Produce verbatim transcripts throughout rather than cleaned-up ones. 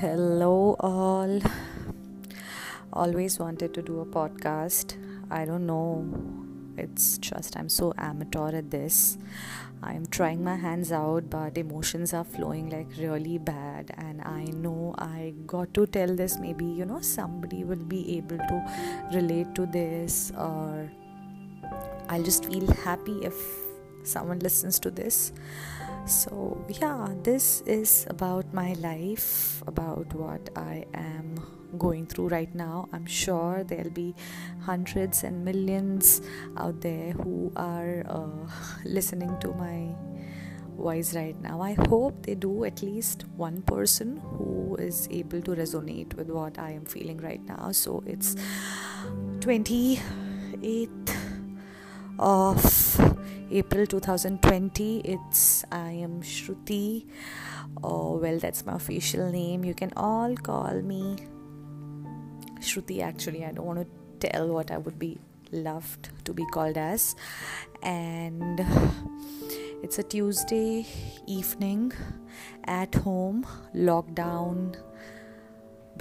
Hello all. Always wanted to do a podcast. I don't know. It's just I'm so amateur at this. I'm trying my hands out, but emotions are flowing like really bad, and I know I got to tell this. Maybe, you know, somebody will be able to relate to this, or I'll just feel happy if someone listens to this. So yeah, this is about my life, about what I am going through right now. I'm sure there'll be hundreds and millions out there who are uh, listening to my voice right now. I hope they do, at least one person who is able to resonate with what I am feeling right now. So it's twenty-eighth of April twenty twenty. It's I am Shruti. Oh, well, that's my official name. You can all call me Shruti. Actually, I don't want to tell what I would be loved to be called as. And it's a Tuesday evening at home, lockdown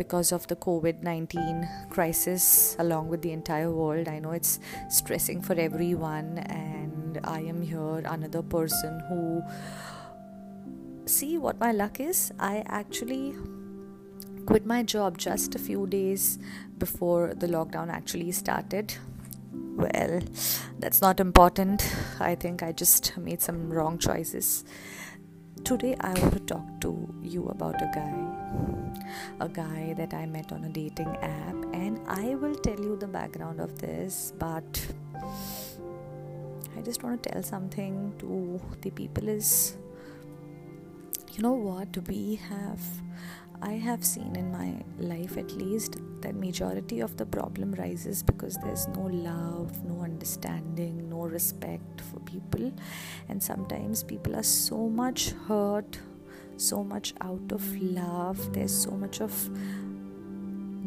because of the covid nineteen crisis, along with the entire world. I know it's stressing for everyone, and I am here, another person who, see what my luck is, I actually quit my job just a few days before the lockdown actually started. Well, that's not important. I think I just made some wrong choices. Today I want to talk to you about a guy, a guy that I met on a dating app, and I will tell you the background of this, but I just want to tell something to the people is, you know what, we have, I have seen in my life at least, that majority of the problem rises because there's no love, no understanding, no respect for people. And sometimes people are so much hurt, so much out of love, there's so much of,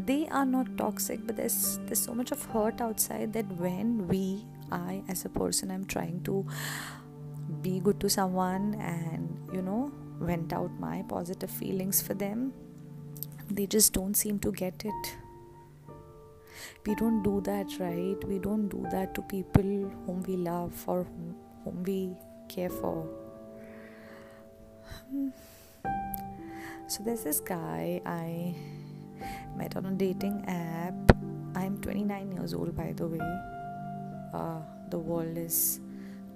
they are not toxic, but there's there's so much of hurt outside that when we I as a person I'm trying to be good to someone and, you know, vent out my positive feelings for them, they just don't seem to get it. We don't do that, right? We don't do that to people whom we love or whom, whom we care for. So there's this guy I met on a dating app. I'm twenty-nine years old, by the way. Uh, the world is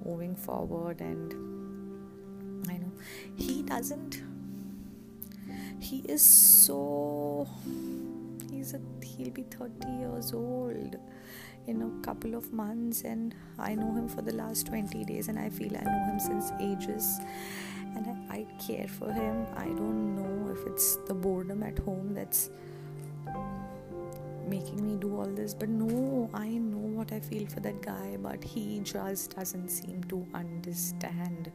moving forward, and I know he doesn't he is so he's a he'll be thirty years old in a couple of months, and I know him for the last twenty days, and I feel I know him since ages, and I, I care for him. I don't know if it's the boredom at home that's making me do all this, but no, I know what I feel for that guy, but he just doesn't seem to understand.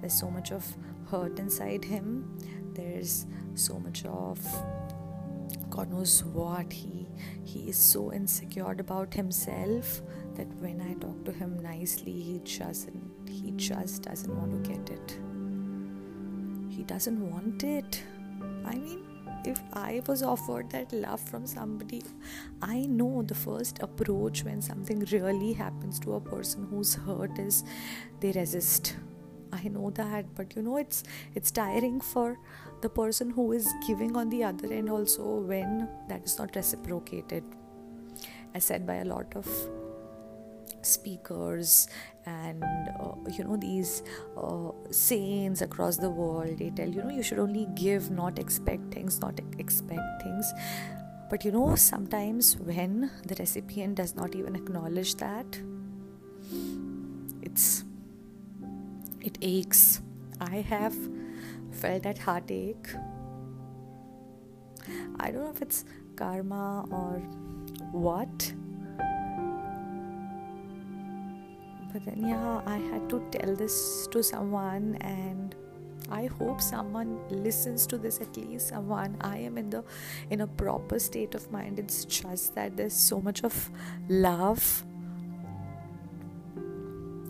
There's so much of hurt inside him, there's so much of God knows what. He he is so insecure about himself that when I talk to him nicely, he doesn't he just doesn't want to get it. He doesn't want it. I mean, if I was offered that love from somebody, I know the first approach when something really happens to a person who's hurt is they resist. I know that, but you know, it's it's tiring for the person who is giving on the other end also when that is not reciprocated, as said by a lot of speakers and uh, you know these uh, saints across the world. They tell, you know, you should only give, not expect things, not expect things. But you know, sometimes when the recipient does not even acknowledge that, it's it aches. I have felt that heartache. I don't know if it's karma or what, but then yeah, I had to tell this to someone, and I hope someone listens to this, at least someone. I am in the in a proper state of mind. It's just that there's so much of love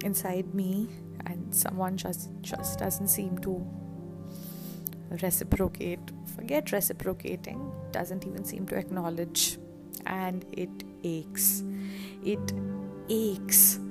inside me, and someone just just doesn't seem to reciprocate. Forget reciprocating, doesn't even seem to acknowledge, and it aches. It aches